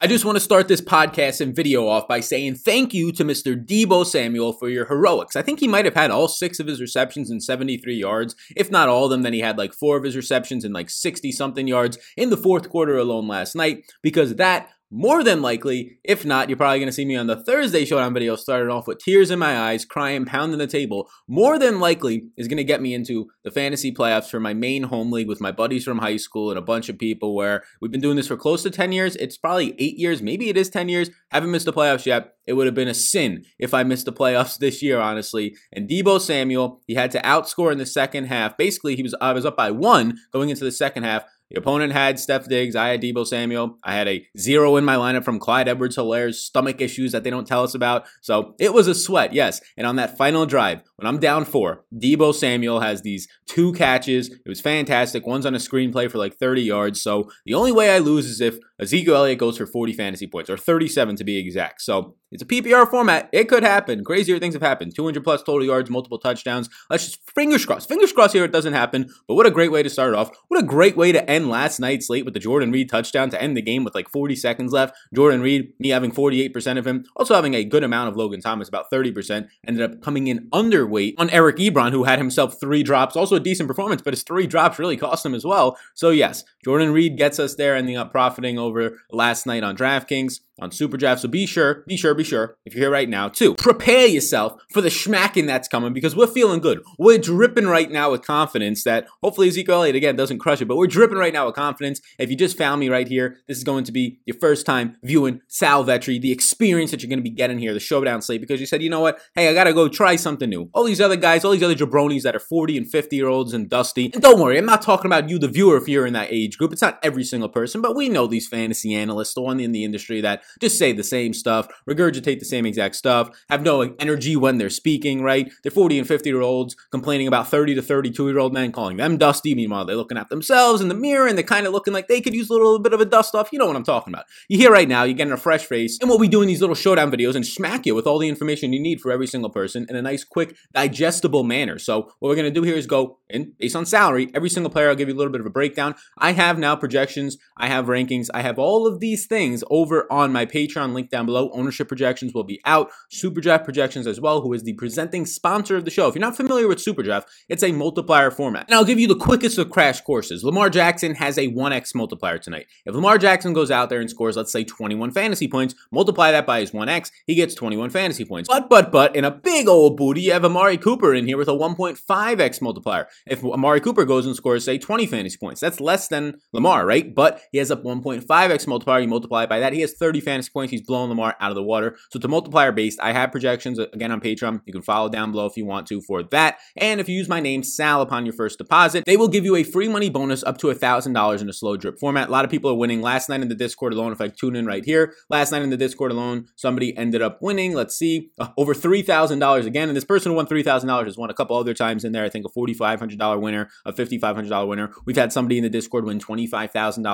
I just want to start this podcast and video off by saying thank you to Mr. Debo Samuel for your heroics. I think he might have had all 6 of his receptions and 73 yards. If not all of them, then he had like 4 of his receptions and like 60-something yards in the fourth quarter alone last night, because that, more than likely, if not, you're probably going to see me on the Thursday Showdown video starting off with tears in my eyes, crying, pounding the table, more than likely is going to get me into the fantasy playoffs for my main home league with my buddies from high school and a bunch of people where we've been doing this for close to 10 years. It's probably 8 years. Maybe it is 10 years. Haven't missed the playoffs yet. It would have been a sin if I missed the playoffs this year, honestly. And Debo Samuel, he had to outscore in the second half. Basically, I was up by 1 going into the second half. The opponent had Steph Diggs. I had Debo Samuel. I had a 0 in my lineup from Clyde Edwards-Hilaire's stomach issues that they don't tell us about. So it was a sweat, yes. And on that final drive, when I'm down 4, Debo Samuel has these 2 catches. It was fantastic. One's on a screenplay for like 30 yards. So the only way I lose is if Ezekiel Elliott goes for 40 fantasy points, or 37 to be exact. So it's a PPR format. It could happen. Crazier things have happened. 200 plus total yards, multiple touchdowns. Let's just fingers crossed. Fingers crossed here it doesn't happen. But what a great way to start off. What a great way to end last night's slate with the Jordan Reed touchdown to end the game with like 40 seconds left. Jordan Reed, me having 48% of him, also having a good amount of Logan Thomas, about 30%, ended up coming in underweight on Eric Ebron, who had himself 3 drops. Also a decent performance, but his 3 drops really cost him as well. So yes, Jordan Reed gets us there, ending up profiting over last night on DraftKings, on SuperDraft. So be sure, if you're here right now, to prepare yourself for the schmacking that's coming, because we're feeling good. We're dripping right now with confidence that hopefully Ezekiel Elliott, again, doesn't crush it, but we're dripping right now with confidence. If you just found me right here, this is going to be your first time viewing Sal Vetri, the experience that you're going to be getting here, the Showdown slate, because you said, you know what? Hey, I got to go try something new. All these other guys, all these other jabronis that are 40 and 50-year-olds and dusty. And don't worry, I'm not talking about you, the viewer, if you're in that age group. It's not every single person, but we know these fantasy analysts, the one in the industry that just say the same stuff, regurgitate the same exact stuff, have no energy when they're speaking, right? They're 40 and 50-year-olds complaining about 30 to 32-year-old men calling them dusty. Meanwhile, they're looking at themselves in the mirror and they're kind of looking like they could use a little bit of a dust off. You know what I'm talking about. You're here right now, you're getting a fresh face. And what we do in these little showdown videos and smack you with all the information you need for every single person in a nice, quick, digestible manner. So what we're going to do here is go, and based on salary, every single player, I'll give you a little bit of a breakdown. I have now projections, I have rankings, I have all of these things over on my Patreon, link down below. Ownership projections will be out. SuperDraft projections as well, who is the presenting sponsor of the show. If you're not familiar with SuperDraft, it's a multiplier format. And I'll give you the quickest of crash courses. Lamar Jackson has a 1x multiplier tonight. If Lamar Jackson goes out there and scores, let's say 21 fantasy points, multiply that by his 1x, he gets 21 fantasy points. But, in a big old booty, you have Amari Cooper in here with a 1.5x multiplier. If Amari Cooper goes and scores, say, 20 fantasy points, that's less than Lamar, right? But he has a 1.5x multiplier. You multiply by that, he has 30 fantasy points. He's blowing Lamar out of the water. So it's a multiplier based. I have projections again on Patreon. You can follow down below if you want to for that. And if you use my name Sal upon your first deposit, they will give you a free money bonus up to $1,000 in a slow drip format. A lot of people are winning. Last night in the Discord alone, if I tune in right here, somebody ended up winning. Let's see, over $3,000 again. And this person who won $3,000 has won a couple other times in there. I think a $4,500 winner, a $5,500 winner. We've had somebody in the Discord win $25,000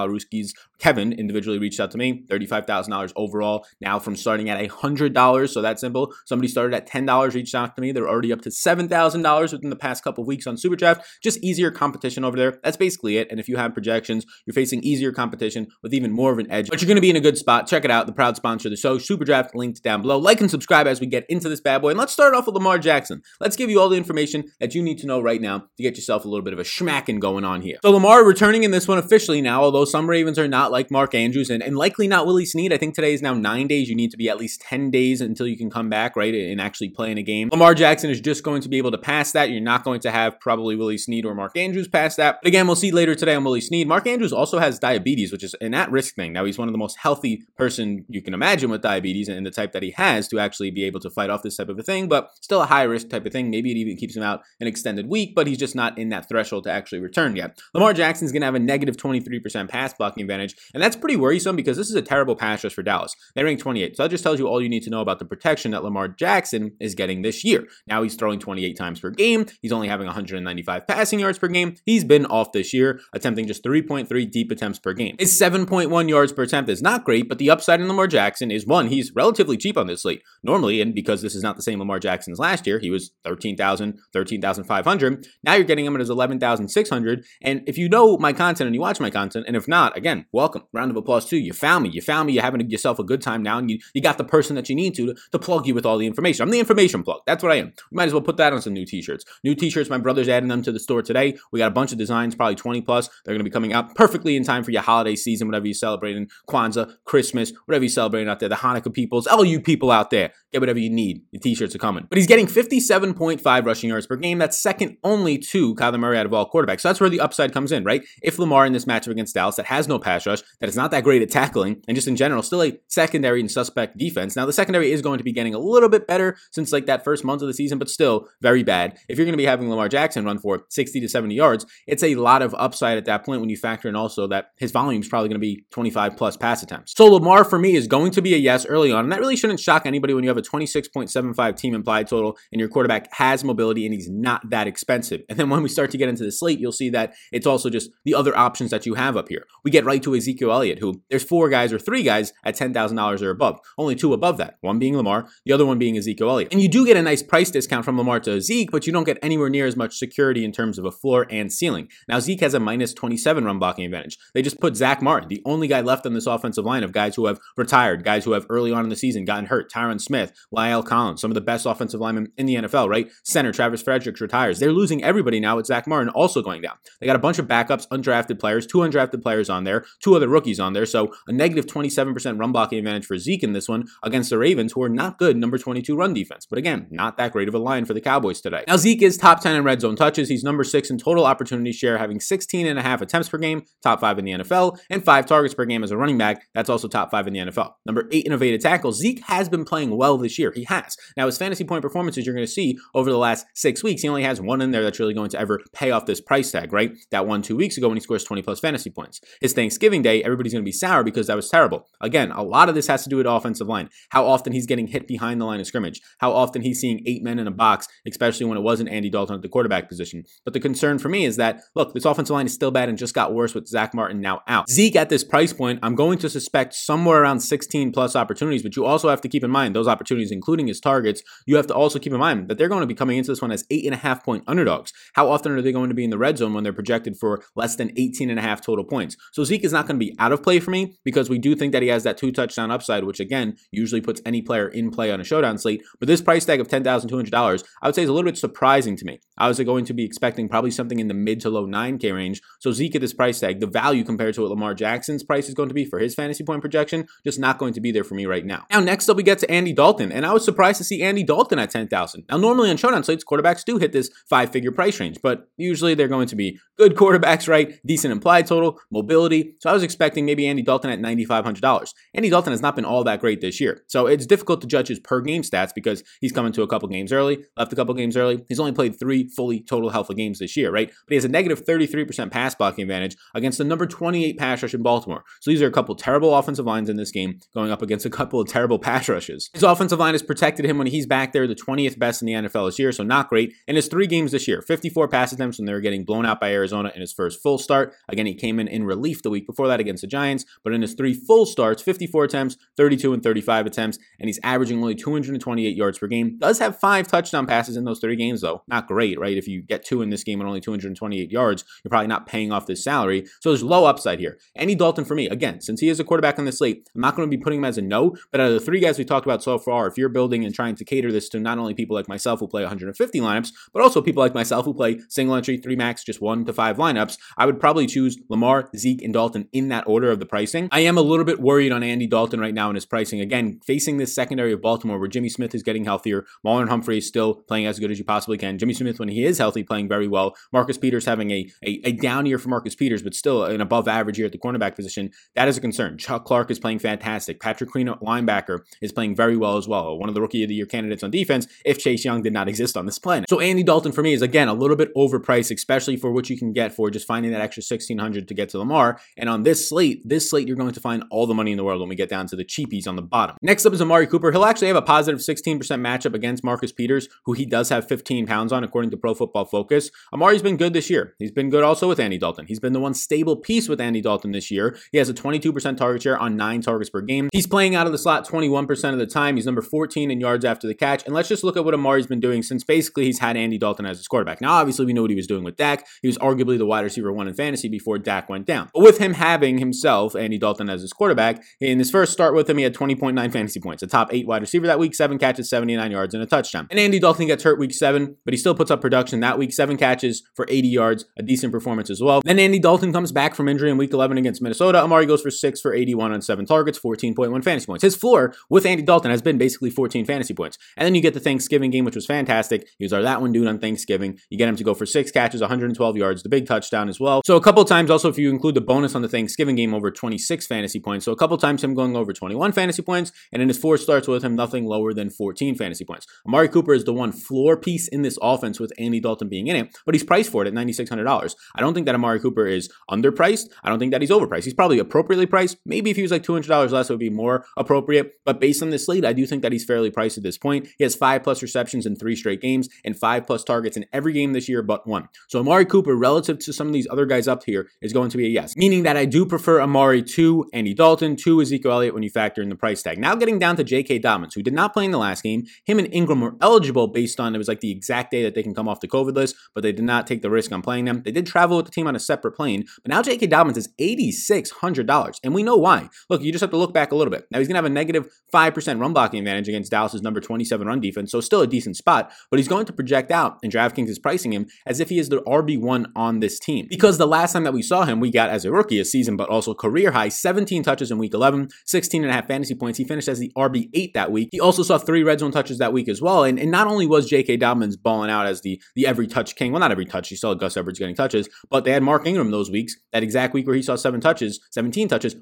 rooskies. Kevin individually reached out to me, $35,000 overall now from starting at $100. So that's simple. Somebody started at $10, reached out to me. They're already up to $7,000 within the past couple of weeks on SuperDraft. Just easier competition over there. That's basically it. And if you have projections, you're facing easier competition with even more of an edge, but you're going to be in a good spot. Check it out. The proud sponsor of the show, SuperDraft, linked down below. Like and subscribe as we get into this bad boy. And let's start off with Lamar Jackson. Let's give you all the information that you need to know right now to get yourself a little bit of a schmacking going on here. So Lamar returning in this one officially now, although some Ravens are not like Mark Andrews and likely not Willie Snead. I think today is now 9 days. You need to be at least 10 days until you can come back, right, and actually play in a game. Lamar Jackson is just going to be able to pass that. You're not going to have probably Willie Snead or Mark Andrews pass that. But again, we'll see later today on Willie Snead. Mark Andrews also has diabetes, which is an at-risk thing. Now, he's one of the most healthy person you can imagine with diabetes and the type that he has to actually be able to fight off this type of a thing, but still a high-risk type of thing. Maybe it even keeps him out an extended week, but he's just not in that threshold to actually return yet. Lamar Jackson's going to have a negative 23% pass blocking advantage, and that's pretty worrisome because this is a terrible pass rush for Dallas. They rank 28. So that just tells you all you need to know about the protection that Lamar Jackson is getting this year. Now he's throwing 28 times per game. He's only having 195 passing yards per game. He's been off this year, attempting just 3.3 deep attempts per game. His 7.1 yards per attempt is not great, but the upside in Lamar Jackson is, one, he's relatively cheap on this slate. Normally, and because this is not the same Lamar Jackson as last year, he was $13,000, $13,500. Now you're getting him at his $11,600. And if you know my content and you watch my content, and if not, again, welcome. Round of applause to you. You found me. You having a having yourself a good time now, and you got the person that you need to plug you with all the information. I'm the information plug. That's what I am. We might as well put that on some new t-shirts. New t-shirts, my brother's adding them to the store today. We got a bunch of designs, probably 20 plus. They're going to be coming out perfectly in time for your holiday season, whatever you're celebrating, Kwanzaa, Christmas, whatever you're celebrating out there, the Hanukkah peoples, all you people out there, get whatever you need. The t-shirts are coming. But he's getting 57.5 rushing yards per game. That's second only to Kyler Murray out of all quarterbacks. So that's where the upside comes in, right? If Lamar in this matchup against Dallas that has no pass rush, that is not that great at tackling, and just in general, still a secondary and suspect defense. Now, the secondary is going to be getting a little bit better since like that first month of the season, but still very bad. If you're going to be having Lamar Jackson run for 60 to 70 yards, it's a lot of upside at that point when you factor in also that his volume is probably going to be 25 plus pass attempts. So Lamar for me is going to be a yes early on, and that really shouldn't shock anybody when you have a 26.75 team implied total and your quarterback has mobility and he's not that expensive. And then when we start to get into the slate, you'll see that it's also just the other options that you have up here. We get right to Ezekiel Elliott, who there's four guys or three guys at $10,000 or above, only two above that, one being Lamar, the other one being Ezekiel Elliott. And you do get a nice price discount from Lamar to Zeke, but you don't get anywhere near as much security in terms of a floor and ceiling. Now, Zeke has a minus 27 run blocking advantage. They just put Zach Martin, the only guy left on this offensive line of guys who have retired, guys who have early on in the season gotten hurt, Tyron Smith, La'el Collins, some of the best offensive linemen in the NFL, right? Center Travis Frederick retires. They're losing everybody now with Zach Martin also going down. They got a bunch of backups, undrafted players, two undrafted players on there, two other rookies on there. So a negative 27% run blocking advantage for Zeke in this one against the Ravens, who are not good number 22 run defense. But again, not that great of a line for the Cowboys today. Now, Zeke is top 10 in red zone touches. He's number 6 in total opportunity share, having 16.5 attempts per game, top 5 in the NFL, and 5 targets per game as a running back. That's also top 5 in the NFL. Number 8 in evaded tackles. Zeke has been playing well this year. He has. Now, his fantasy point performances you're going to see over the last 6 weeks, he only has one in there that's really going to ever pay off this price tag, right? That one 2 weeks ago when he scores 20 plus fantasy points. It's Thanksgiving Day. Everybody's going to be sour because that was terrible. Again, a lot of this has to do with offensive line. How often he's getting hit behind the line of scrimmage. How often he's seeing 8 men in a box, especially when it wasn't Andy Dalton at the quarterback position. But the concern for me is that, look, this offensive line is still bad and just got worse with Zach Martin now out. Zeke at this price point, I'm going to suspect somewhere around 16 plus opportunities, but you also have to keep in mind those opportunities, including his targets. You have to also keep in mind that they're going to be coming into this one as 8.5 point underdogs. How often are they going to be in the red zone when they're projected for less than 18.5 total points? So Zeke is not going to be out of play for me because we do think that he has that 2 touchdown upside, which again, usually puts any player in play on a showdown slate. But this price tag of $10,200, I would say is a little bit surprising to me. I was going to be expecting probably something in the mid to low 9K range. So Zeke at this price tag, the value compared to what Lamar Jackson's price is going to be for his fantasy point projection, just not going to be there for me right now. Now, next up, we get to Andy Dalton. And I was surprised to see Andy Dalton at $10,000. Now, normally on showdown slates, quarterbacks do hit this 5-figure price range, but usually they're going to be good quarterbacks, right? Decent implied total, mobility. So I was expecting maybe Andy Dalton at $9,500. Andy Dalton has not been all that great this year. So it's difficult to judge his per game stats because he's coming to a couple games early, left a couple games early. He's only played 3 fully total healthy games this year, right? But he has a negative 33% pass blocking advantage against the number 28 pass rush in Baltimore. So these are a couple terrible offensive lines in this game going up against a couple of terrible pass rushes. His offensive line has protected him when he's back there, the 20th best in the NFL this year, so not great. And his 3 games this year, 54 pass attempts when they were getting blown out by Arizona in his first full start. Again, he came in relief the week before that against the Giants, but in his 3 full starts, 54 attempts, 32 and 35 attempts, and he's averaging only 228 yards per game. Does have 5 touchdown passes in those 3 games though. Not great, right? If you get 2 in this game and only 228 yards, you're probably not paying off this salary. So there's low upside here. Andy Dalton for me, again, since he is a quarterback on the slate, I'm not going to be putting him as a no, but out of the 3 guys we talked about so far, if you're building and trying to cater this to not only people like myself who play 150 lineups, but also people like myself who play single entry, 3 max, just 1 to 5 lineups, I would probably choose Lamar, Zeke, and Dalton in that order of the pricing. I am a little bit worried on Andy Dalton right now in his pricing. Again, facing this secondary of Baltimore where Jimmy Smith is getting healthier, Marlon Humphrey is still playing as good as you possibly can, Jimmy Smith when he is healthy playing very well, Marcus Peters having a down year for Marcus Peters, but still an above average year at the cornerback position. That is a concern. Chuck Clark is playing fantastic. Patrick Queen, linebacker, is playing very well as well. One of the rookie of the year candidates on defense if Chase Young did not exist on this planet. So Andy Dalton for me is again a little bit overpriced, especially for what you can get for just finding that extra $1,600 to get to Lamar. And on this slate, you're going to find all the money in the world when we get down to the cheapies on the bottom. Next up is Amari Cooper. He'll actually have a positive 16% matchup against Marcus Peters, who he does have 15 pounds on, according to Pro Football Focus. Amari's been good this year. He's been good also with Andy Dalton. He's been the one stable piece with Andy Dalton this year. He has a 22% target share on 9 targets per game. He's playing out of the slot 21% of the time. He's number 14 in yards after the catch. And let's just look at what Amari's been doing since basically he's had Andy Dalton as his quarterback. Now, obviously, we know what he was doing with Dak. He was arguably the wide receiver 1 in fantasy before Dak went down. But with him having himself, Andy Dalton, as his quarterback, In his first start with him, he had 20.9 fantasy points, a top 8 wide receiver that week, 7 catches, 79 yards, and a touchdown. And Andy Dalton gets hurt week 7, but he still puts up production that week, 7 catches for 80 yards, a decent performance as well. Then Andy Dalton comes back from injury in week 11 against Minnesota. Amari goes for 6 for 81 on 7 targets, 14.1 fantasy points. His floor with Andy Dalton has been basically 14 fantasy points. And then you get the Thanksgiving game, which was fantastic. He was our that one dude on Thanksgiving. You get him to go for 6 catches, 112 yards, the big touchdown as well. So a couple times also, if you include the bonus on the Thanksgiving game, over 26 fantasy points. So a couple times him going over 21 fantasy points, and in his 4 starts with him, nothing lower than 14 fantasy points. Amari Cooper is the one floor piece in this offense with Andy Dalton being in it, but he's priced for it at $9,600. I don't think that Amari Cooper is underpriced. I don't think that he's overpriced. He's probably appropriately priced. Maybe if he was like $200 less, it would be more appropriate, but based on this slate, I do think that he's fairly priced at this point. He has 5+ receptions in 3 straight games and 5+ targets in every game this year but one. So Amari Cooper, relative to some of these other guys up here, is going to be a yes, meaning that I do prefer Amari to Andy Dalton, to Ezekiel Elliott when you factor in the price tag. Now getting down to JK Dobbins, who did not play in the last game. Him and Ingram were eligible based on, it was like the exact day that they can come off the COVID list, but they did not take the risk on playing them. They did travel with the team on a separate plane, but now JK Dobbins is $8,600, and we know why. Look, you just have to look back a little bit. Now he's going to have a negative 5% run blocking advantage against Dallas's number 27 run defense, so still a decent spot, but he's going to project out, and DraftKings is pricing him as if he is the RB1 on this team, because the last time that we saw him, we got as a rookie a season, but also career high, 17 touches in week 11, 16.5 fantasy points. He finished as the RB8 that week. He also saw 3 red zone touches that week as well, and not only was J.K. Dobbins balling out as the every touch king, well, not every touch, you saw Gus Edwards getting touches, but they had Mark Ingram those weeks, that exact week where he saw 17 touches,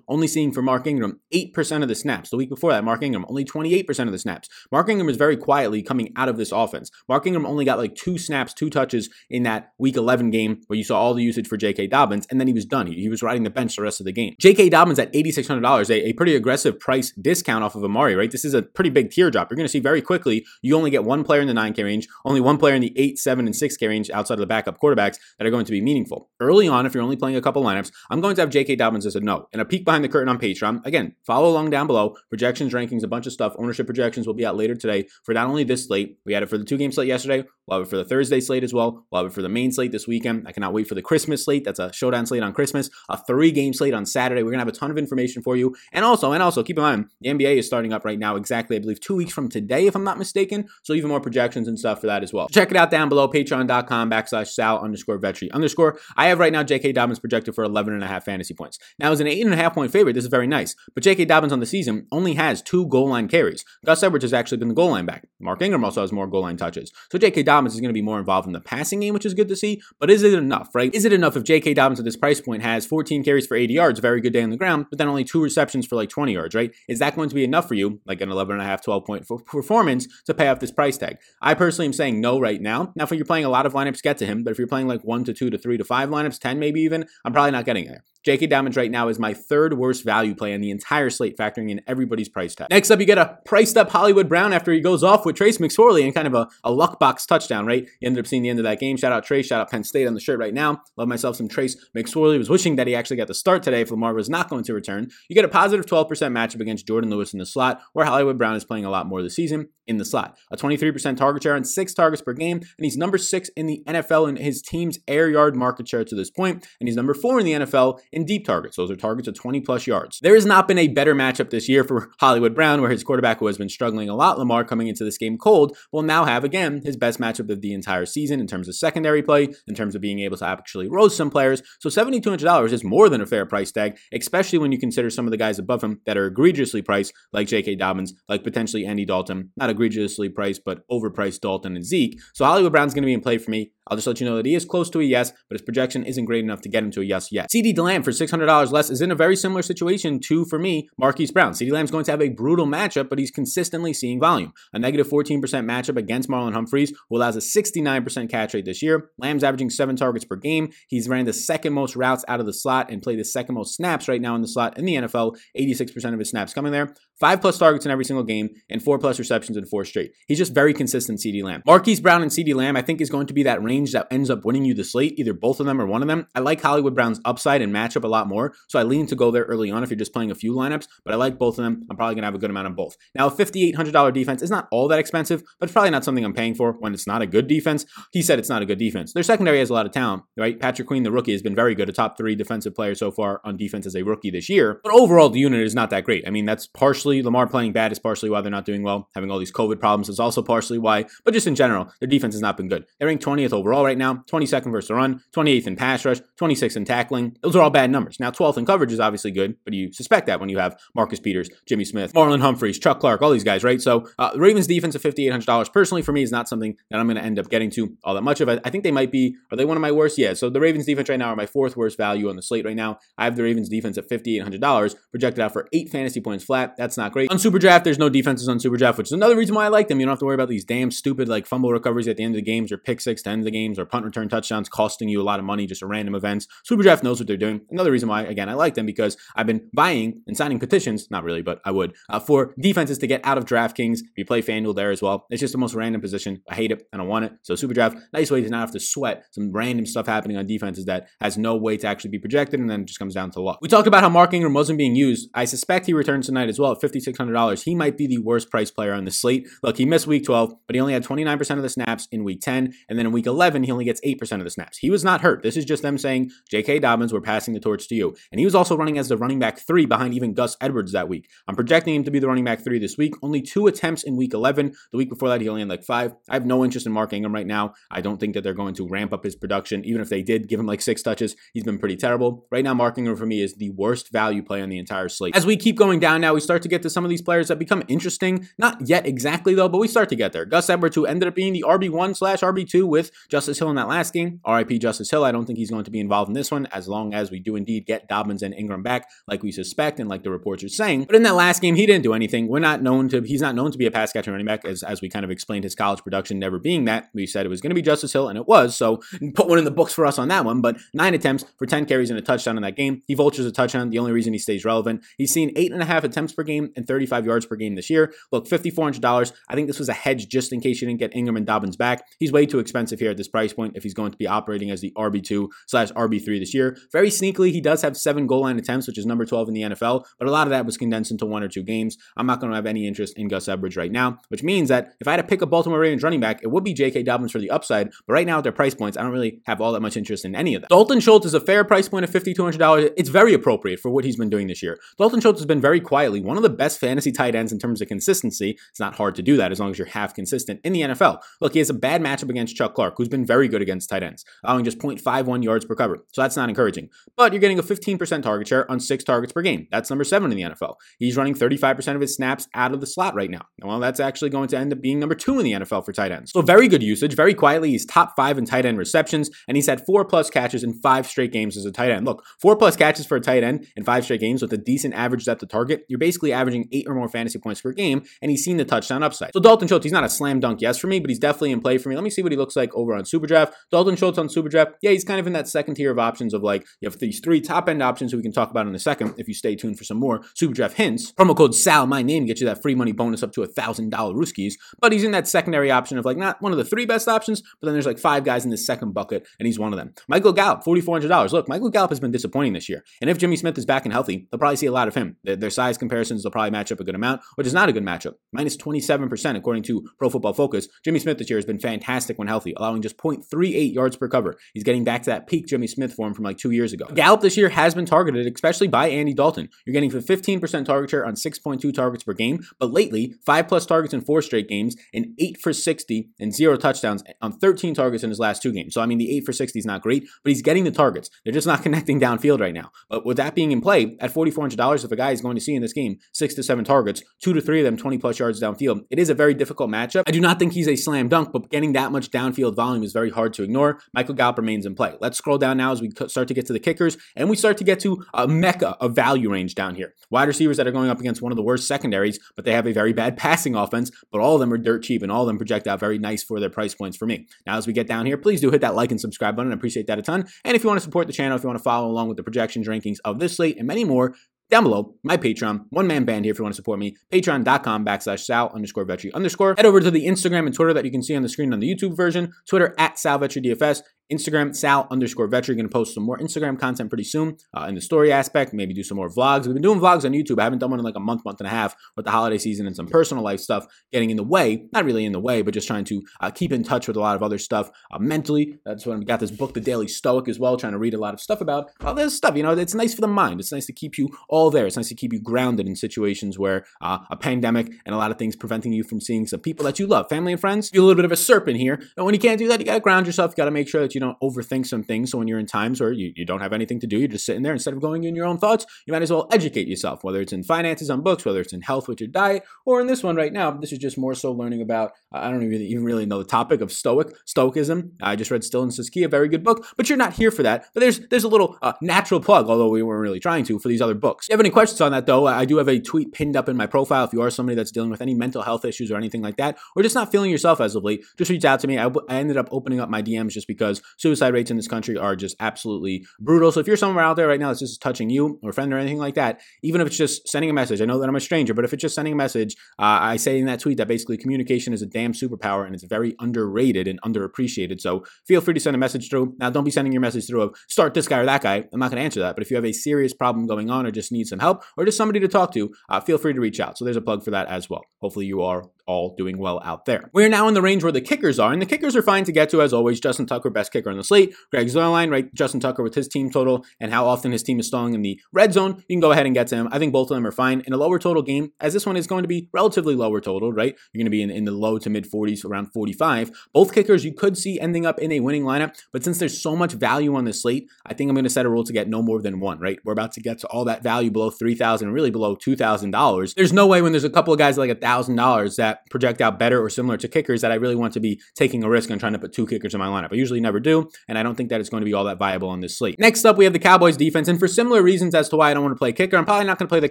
only seeing for Mark Ingram 8% of the snaps. The week before that, Mark Ingram only 28% of the snaps. Mark Ingram is very quietly coming out of this offense. Mark Ingram only got like 2 snaps, 2 touches in that week 11 game where you saw all the usage for J.K. Dobbins, and then he was done. He was riding the bench the rest of the game. J.K. Dobbins at $8,600, a pretty aggressive price discount off of Amari, right? This is a pretty big teardrop. You're going to see very quickly, you only get one player in the 9K range, only one player in the 8, 7, and 6K range outside of the backup quarterbacks that are going to be meaningful. Early on, if you're only playing a couple lineups, I'm going to have J.K. Dobbins as a no. And a peek behind the curtain on Patreon. Again, follow along down below. Projections, rankings, a bunch of stuff. Ownership projections will be out later today for not only this slate, we had it for the 2-game slate yesterday. We'll have it for the Thursday slate as well. We'll have it for the main slate this weekend. I cannot wait for the Christmas slate. That's a showdown slate on Christmas, a 3-game slate on Saturday. We're going to have a ton of information for you. And also, keep in mind, the NBA is starting up right now exactly, I believe, 2 weeks from today, if I'm not mistaken. So even more projections and stuff for that as well. Check it out down below, patreon.com/Sal_Vetri_. I have right now J.K. Dobbins projected for 11.5 fantasy points. Now, as an 8.5 point favorite, this is very nice. But J.K. Dobbins on the season only has 2 goal line carries. Gus Edwards has actually been the goal line back. Mark Ingram also has more goal line touches. So J.K. Dobbins is going to be more involved in the passing game, which is good to see, but is it enough, right? Is it enough if J.K. Dobbins at this price point has 14 carries for 80 yards, very good day on the ground, but then only 2 receptions for like 20 yards, right? Is that going to be enough for you, like an 11.5, 12-point performance to pay off this price tag? I personally am saying no right now. Now, if you're playing a lot of lineups, get to him, but if you're playing like 1 to 2 to 3 to 5 lineups, 10 maybe even, I'm probably not getting there. J.K. Dobbins right now is my 3rd worst value play in the entire slate, factoring in everybody's price tag. Next up, you get a priced up Hollywood Brown after he goes off with Trace McSorley and kind of a luck box touchdown, right? You ended up seeing the end of that game. Shout out Trace, shout out Penn State on the shirt right now. Love myself some Trace McSorley. Was wishing that he actually got the start today if Lamar was not going to return. You get a positive 12% matchup against Jordan Lewis in the slot, where Hollywood Brown is playing a lot more this season in the slot. A 23% target share on 6 targets per game, and he's number 6 in the NFL in his team's air yard market share to this point, and he's number 4 in the NFL in deep targets. Those are targets of 20+ yards. There has not been a better matchup this year for Hollywood Brown, where his quarterback, who has been struggling a lot, Lamar, coming into this game cold, will now have, again, his best matchup of the entire season in terms of secondary play, in terms of being able to actually roast some players. So $7,200 is more than a fair price tag, especially when you consider some of the guys above him that are egregiously priced, like J.K. Dobbins, like potentially Andy Dalton. Not egregiously priced, but overpriced Dalton and Zeke. So Hollywood Brown's going to be in play for me. I'll just let you know that he is close to a yes, but his projection isn't great enough to get him to a yes yet. CeeDee Lamb for $600 less is in a very similar situation to, for me, Marquise Brown. CeeDee Lamb's going to have a brutal matchup, but he's consistently seeing volume. A negative 14% matchup against Marlon Humphreys, who allows a 69% catch rate this year. Lamb's averaging 7 targets per game. He's ran the 2nd most routes out of the slot and played the 2nd most snaps right now in the slot in the NFL. 86% of his snaps coming there. 5+ targets in every single game and 4+ receptions in 4 straight. He's just very consistent, CeeDee Lamb. Marquise Brown and CeeDee Lamb, I think, is going to be that range range that ends up winning you the slate, either both of them or one of them. I like Hollywood Brown's upside and matchup a lot more, so I lean to go there early on if you're just playing a few lineups, but I like both of them. I'm probably going to have a good amount on both. Now, a $5,800 defense is not all that expensive, but it's probably not something I'm paying for when it's not a good defense. He said it's not a good defense. Their secondary has a lot of talent, right? Patrick Queen, the rookie, has been very good, a top three defensive player so far on defense as a rookie this year, but overall, the unit is not that great. I mean, that's partially Lamar playing bad is partially why they're not doing well. Having all these COVID problems is also partially why, but just in general, their defense has not been good. They're ranked 20th overall right now, 22nd versus the run, 28th in pass rush, 26th in tackling. Those are all bad numbers. Now, 12th in coverage is obviously good, but you suspect that when you have Marcus Peters, Jimmy Smith, Marlon Humphrey, Chuck Clark, all these guys, right? So the Ravens defense of $5,800 personally for me is not something that I'm going to end up getting to all that much of. I think they might be, are they one of my worst? Yeah, so the Ravens defense right now are my fourth worst value on the slate right now. I have the Ravens defense at $5,800 projected out for 8 fantasy points flat. That's not great. On Superdraft, there's no defenses on Superdraft, which is another reason why I like them. You don't have to worry about these damn stupid like fumble recoveries at the end of the games or pick six to end of the games or punt return touchdowns costing you a lot of money just a random events. Superdraft knows what they're doing. Another reason why, again, I like them because I've been buying and signing petitions, not really, but I would, for defenses to get out of DraftKings. If you play FanDuel there as well, it's just the most random position. I hate it. I don't want it. So Superdraft, nice way to not have to sweat some random stuff happening on defenses that has no way to actually be projected and then it just comes down to luck. We talked about how Mark Ingram wasn't being used. I suspect he returns tonight as well at $5,600. He might be the worst price player on the slate. Look, he missed week 12, but he only had 29% of the snaps in week 10. And then in week 11, he only gets 8% of the snaps. He was not hurt. This is just them saying, JK Dobbins, we're passing the torch to you. And he was also running as the running back 3 behind even Gus Edwards that week. I'm projecting him to be the running back 3 this week. Only 2 attempts in week 11. The week before that, he only had like 5. I have no interest in Mark Ingram right now. I don't think that they're going to ramp up his production. Even if they did give him like 6 touches, he's been pretty terrible. Right now, Mark Ingram for me is the worst value play on the entire slate. As we keep going down now, we start to get to some of these players that become interesting. Not yet exactly though, but we start to get there. Gus Edwards, who ended up being the RB1/RB2 with Justice Hill in that last game. RIP Justice Hill. I don't think he's going to be involved in this one as long as we do indeed get Dobbins and Ingram back like we suspect and like the reports are saying. But in that last game, he didn't do anything. He's not known to be a pass catching running back as we kind of explained his college production never being that. We said it was going to be Justice Hill and it was. So put one in the books for us on that one, but 9 attempts for 10 carries and a touchdown in that game. He vultures a touchdown. The only reason he stays relevant. He's seen 8.5 attempts per game and 35 yards per game this year. Look, $5,400. I think this was a hedge just in case you didn't get Ingram and Dobbins back. He's way too expensive here at this price point if he's going to be operating as the RB2/RB3 this year. Very sneakily, he does have 7 goal line attempts, which is number 12 in the NFL, but a lot of that was condensed into 1 or 2 games. I'm not going to have any interest in Gus Edwards right now, which means that if I had to pick a Baltimore Ravens running back, it would be J.K. Dobbins for the upside, but right now at their price points, I don't really have all that much interest in any of them. Dalton Schultz is a fair price point of $5,200. It's very appropriate for what he's been doing this year. Dalton Schultz has been very quietly one of the best fantasy tight ends in terms of consistency. It's not hard to do that as long as you're half consistent in the NFL. Look, he has a bad matchup against Chuck Clark, who's been very good against tight ends, allowing just 0.51 yards per cover. So that's not encouraging. But you're getting a 15% target share on 6 targets per game. That's number 7 in the NFL. He's running 35% of his snaps out of the slot right now. Well, that's actually going to end up being number 2 in the NFL for tight ends. So very good usage. Very quietly, he's top 5 in tight end receptions, and he's had 4+ catches in 5 straight games as a tight end. Look, 4+ catches for a tight end in 5 straight games with a decent average depth of target. You're basically averaging 8 or more fantasy points per game, and he's seen the touchdown upside. So Dalton Schultz, he's not a slam dunk yes for me, but he's definitely in play for me. Let me see what he looks like over on Superdraft. Dalton Schultz on Superdraft, yeah, he's kind of in that second tier of options of like, you have these 3 top end options who we can talk about in a second if you stay tuned for some more Superdraft hints. Promo code SAL, my name, gets you that free money bonus up to $1,000 Ruskies, but he's in that secondary option of like not one of the 3 best options, but then there's like 5 guys in the second bucket, and he's one of them. Michael Gallup, $4,400. Look, Michael Gallup has been disappointing this year, and if Jimmy Smith is back and healthy, they'll probably see a lot of him. Their size comparisons, they'll probably match up a good amount, which is not a good matchup. Minus 27% according to Pro Football Focus. Jimmy Smith this year has been fantastic when healthy, allowing just 0.38 yards per cover. He's getting back to that peak Jimmy Smith form from like 2 years ago. Gallup this year has been targeted, especially by Andy Dalton. You're getting 15% target share on 6.2 targets per game, but lately, 5+ targets in 4 straight games and 8 for 60 and 0 touchdowns on 13 targets in his last 2 games. So, I mean, the 8 for 60 is not great, but he's getting the targets. They're just not connecting downfield right now. But with that being in play, at $4,400, if a guy is going to see in this game 6 to 7 targets, 2 to 3 of them 20+ yards downfield, it is a very difficult matchup. I do not think he's a slam dunk, but getting that much downfield volume is very hard to ignore. Michael Gallup remains in play. Let's scroll down now as we start to get to the kickers, and we start to get to a mecca of value range down here. Wide receivers that are going up against one of the worst secondaries, but they have a very bad passing offense, but all of them are dirt cheap, and all of them project out very nice for their price points for me. Now, as we get down here, please do hit that like and subscribe button. I appreciate that a ton. And if you want to support the channel, if you want to follow along with the projections, rankings of this slate, and many more, down below, my Patreon, one-man band here if you want to support me, patreon.com/Sal_Vetri_. Head over to the Instagram and Twitter that you can see on the screen on the YouTube version, Twitter @SalVetriDFS, Instagram Sal_Vetri. Going to post some more Instagram content pretty soon in the story aspect, maybe do some more vlogs. We've been doing vlogs on YouTube. I haven't done one in like a month and a half with the holiday season and some personal life stuff getting in the way, not really in the way, but just trying to keep in touch with a lot of other stuff mentally. That's when I got this book, The Daily Stoic, as well, trying to read a lot of stuff about all this stuff. You know, it's nice for the mind. It's nice to keep you all there. It's nice to keep you grounded in situations where a pandemic and a lot of things preventing you from seeing some people that you love, family and friends. You're a little bit of a serpent here. And when you can't do that, you got to ground yourself. You got to make sure that you don't overthink some things. So when you're in times where you don't have anything to do, you're just sitting there, instead of going in your own thoughts, you might as well educate yourself, whether it's in finances, on books, whether it's in health with your diet, or in this one right now, this is just more so learning about, I don't even really know the topic of Stoicism. I just read Still in Siskiyou, a very good book, but you're not here for that. But there's a little natural plug, although we weren't really trying to, for these other books. If you have any questions on that though, I do have a tweet pinned up in my profile. If you are somebody that's dealing with any mental health issues or anything like that, or just not feeling yourself as of late, just reach out to me. I ended up opening up my DMs just because suicide rates in this country are just absolutely brutal. So if you're somewhere out there right now that's just touching you or a friend or anything like that, even if it's just sending a message, I know that I'm a stranger, but if it's just sending a message, I say in that tweet that basically communication is a damn superpower and it's very underrated and underappreciated. So feel free to send a message through. Now, don't be sending your message through of start this guy or that guy. I'm not going to answer that. But if you have a serious problem going on or just need some help or just somebody to talk to, feel free to reach out. So there's a plug for that as well. Hopefully you are all doing well out there. We're now in the range where the kickers are, and the kickers are fine to get to, as always. Justin Tucker, best kicker on the slate. Greg Zuerlein, right? Justin Tucker with his team total and how often his team is stalling in the red zone. You can go ahead and get to him. I think both of them are fine in a lower total game, as this one is going to be relatively lower total, right? You're going to be in the low to mid 40s, around 45. Both kickers you could see ending up in a winning lineup, but since there's so much value on the slate, I think I'm going to set a rule to get no more than one, right? We're about to get to all that value below $3,000, really below $2,000. There's no way when there's a couple of guys like $1,000 that project out better or similar to kickers that I really want to be taking a risk on trying to put two kickers in my lineup. I usually never do, and I don't think that it's going to be all that viable on this slate. Next up, we have the Cowboys defense, and for similar reasons as to why I don't want to play kicker, I'm probably not going to play the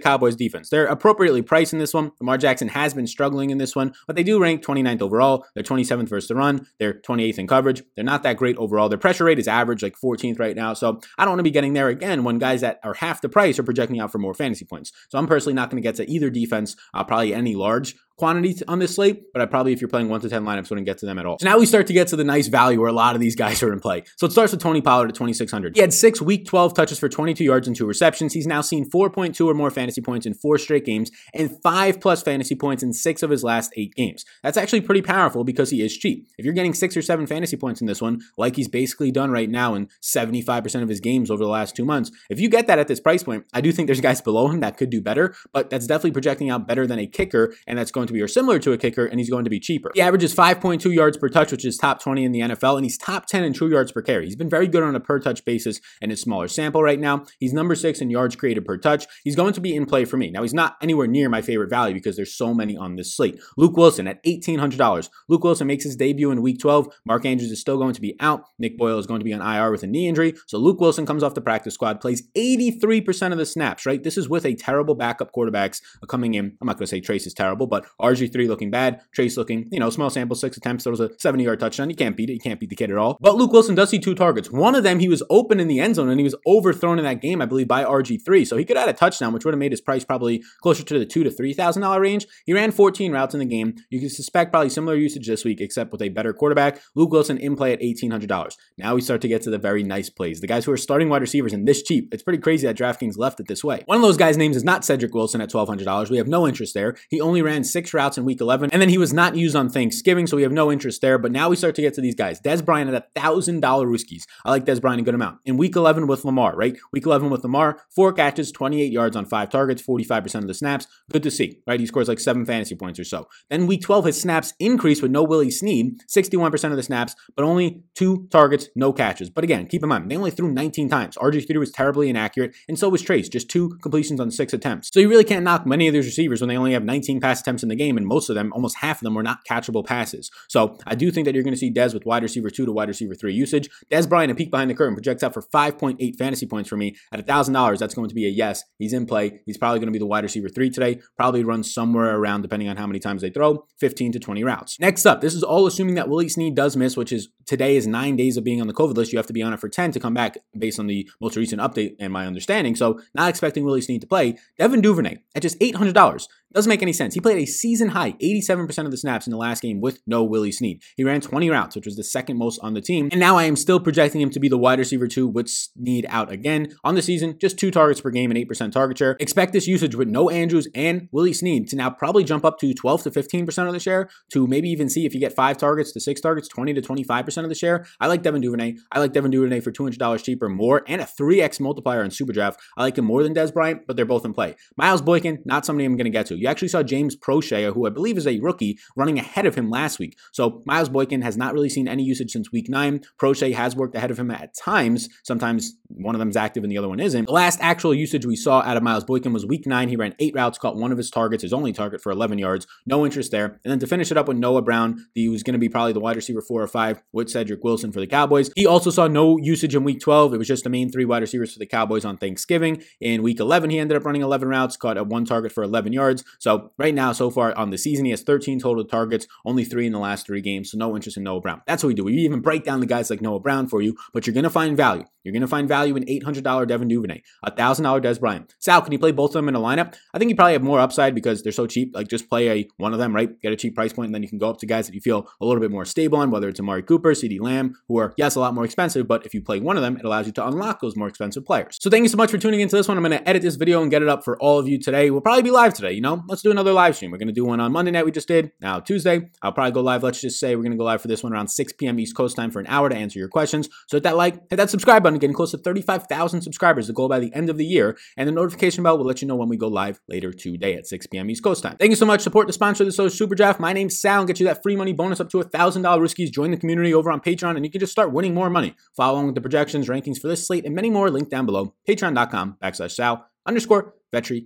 Cowboys defense. They're appropriately priced in this one. Lamar Jackson has been struggling in this one, but they do rank 29th overall. They're 27th versus the run. They're 28th in coverage. They're not that great overall. Their pressure rate is average, like 14th right now, so I don't want to be getting there again when guys that are half the price are projecting out for more fantasy points. So I'm personally not going to get to either defense, probably any large quantity on this slate, but I probably, if you're playing 1 to 10 lineups, wouldn't get to them at all. So now we start to get to the nice value where a lot of these guys are in play. So it starts with Tony Pollard at 2,600. He had 6 week 12 touches for 22 yards and 2 receptions. He's now seen 4.2 or more fantasy points in 4 straight games and 5 plus fantasy points in 6 of his last 8 games. That's actually pretty powerful because he is cheap. If you're getting 6 or 7 fantasy points in this one, like he's basically done right now in 75% of his games over the last 2 months, if you get that at this price point, I do think there's guys below him that could do better, but that's definitely projecting out better than a kicker, and that's going to be or similar to a kicker, and he's going to be cheaper. He averages 5.2 yards per touch, which is top 20 in the NFL, and he's top 10 in true yards per carry. He's been very good on a per touch basis in his smaller sample right now. He's number 6 in yards created per touch. He's going to be in play for me. Now, he's not anywhere near my favorite value because there's so many on this slate. Luke Wilson at $1,800. Luke Wilson makes his debut in week 12. Mark Andrews is still going to be out. Nick Boyle is going to be on IR with a knee injury. So Luke Wilson comes off the practice squad, plays 83% of the snaps, right? This is with a terrible backup quarterbacks coming in. I'm not going to say Trace is terrible, but RG3 looking bad, Trace looking, small sample, 6 attempts, there was a 70-yard touchdown. You can't beat it. You can't beat the kid at all. But Luke Wilson does see 2 targets. One of them, he was open in the end zone, and he was overthrown in that game, I believe, by RG3. So he could add a touchdown, which would have made his price probably closer to the $2,000 to $3,000 range. He ran 14 routes in the game. You can suspect probably similar usage this week, except with a better quarterback. Luke Wilson in play at $1,800. Now we start to get to the very nice plays. The guys who are starting wide receivers and this cheap. It's pretty crazy that DraftKings left it this way. One of those guys' names is not Cedric Wilson at $1,200. We have no interest there. He only ran 6 routes in week 11, and then he was not used on Thanksgiving, so we have no interest there. But now we start to get to these guys. Dez Bryant at $1,000 rookies. I like Dez Bryant a good amount. In week 11 with Lamar, right? Week 11 with Lamar, 4 catches, 28 yards on 5 targets, 45% of the snaps. Good to see, right? He scores like 7 fantasy points or so. Then week 12, his snaps increase with no Willie Snead, 61% of the snaps, but only 2 targets, no catches. But again, keep in mind, they only threw 19 times. RG3 was terribly inaccurate, and so was Trace, just 2 completions on 6 attempts. So you really can't knock many of these receivers when they only have 19 pass attempts in the game, and most of them, almost half of them, were not catchable passes. So I do think that you're going to see Dez with wide receiver 2 to wide receiver 3 usage. Dez Bryant, a peek behind the curtain, projects out for 5.8 fantasy points for me. At $1,000, that's going to be a yes. He's in play. He's probably going to be the wide receiver 3 today. Probably runs somewhere around, depending on how many times they throw, 15 to 20 routes. Next up, this is all assuming that Willie Snead does miss, which is today is 9 days of being on the COVID list. You have to be on it for 10 to come back based on the most recent update and my understanding. So not expecting Willie Snead to play. Devin Duvernay at just $800. Doesn't make any sense. He played a season high 87% of the snaps in the last game with no Willie Snead. He ran 20 routes, which was the second most on the team. And now I am still projecting him to be the wide receiver 2 with Snead out again. On the season, just 2 targets per game and 8% target share. Expect this usage with no Andrews and Willie Snead to now probably jump up to 12 to 15% of the share, to maybe even see if you get 5 targets to 6 targets, 20 to 25% of the share. I like Devin Duvernay. I like Devin Duvernay for $200 cheaper, more, and a 3x multiplier on SuperDraft. I like him more than Dez Bryant, but they're both in play. Miles Boykin, not somebody I'm going to get to. You actually saw James Prochet, who I believe is a rookie, running ahead of him last week. So Miles Boykin has not really seen any usage since week 9. Prochet has worked ahead of him at times. Sometimes one of them's active and the other one isn't. The last actual usage we saw out of Miles Boykin was week 9. He ran 8 routes, caught one of his targets, his only target, for 11 yards. No interest there. And then to finish it up with Noah Brown, who's going to be probably the wide receiver 4 or 5 with Cedric Wilson for the Cowboys. He also saw no usage in week 12. It was just the main 3 wide receivers for the Cowboys on Thanksgiving. In week 11, he ended up running 11 routes, caught a 1 target for 11 yards. So right now, so far on the season, he has 13 total targets, only 3 in the last 3 games. So no interest in Noah Brown. That's what we do. We even break down the guys like Noah Brown for you, but you're going to find value. You're going to find value in $800 Devin Duvernay, $1,000 Dez Bryant. Sal, can you play both of them in a lineup? I think you probably have more upside because they're so cheap. Like, just play one of them, right? Get a cheap price point, and then you can go up to guys that you feel a little bit more stable on, whether it's Amari Cooper, CeeDee Lamb, who are, yes, a lot more expensive, but if you play one of them, it allows you to unlock those more expensive players. So thank you so much for tuning into this one. I'm going to edit this video and get it up for all of you today. We'll probably be live today, Let's do another live stream. We're going to do one on Monday night we just did. Now Tuesday, I'll probably go live. Let's just say we're going to go live for this one around 6 p.m. East Coast time for an hour to answer your questions. So hit that like, hit that subscribe button. Getting close to 35,000 subscribers to go by the end of the year. And the notification bell will let you know when we go live later today at 6 p.m. East Coast time. Thank you so much. Support the sponsor of the show, SuperDraft. My name's Sal. And get you that free money bonus up to $1,000 rookies. Join the community over on Patreon and you can just start winning more money. Follow along with the projections, rankings for this slate, and many more linked down below. Patreon.com/Sal_Vetri_.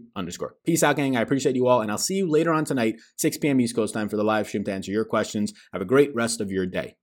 Peace out, gang. I appreciate you all, and I'll see you later on tonight, 6 p.m. East Coast time, for the live stream to answer your questions. Have a great rest of your day.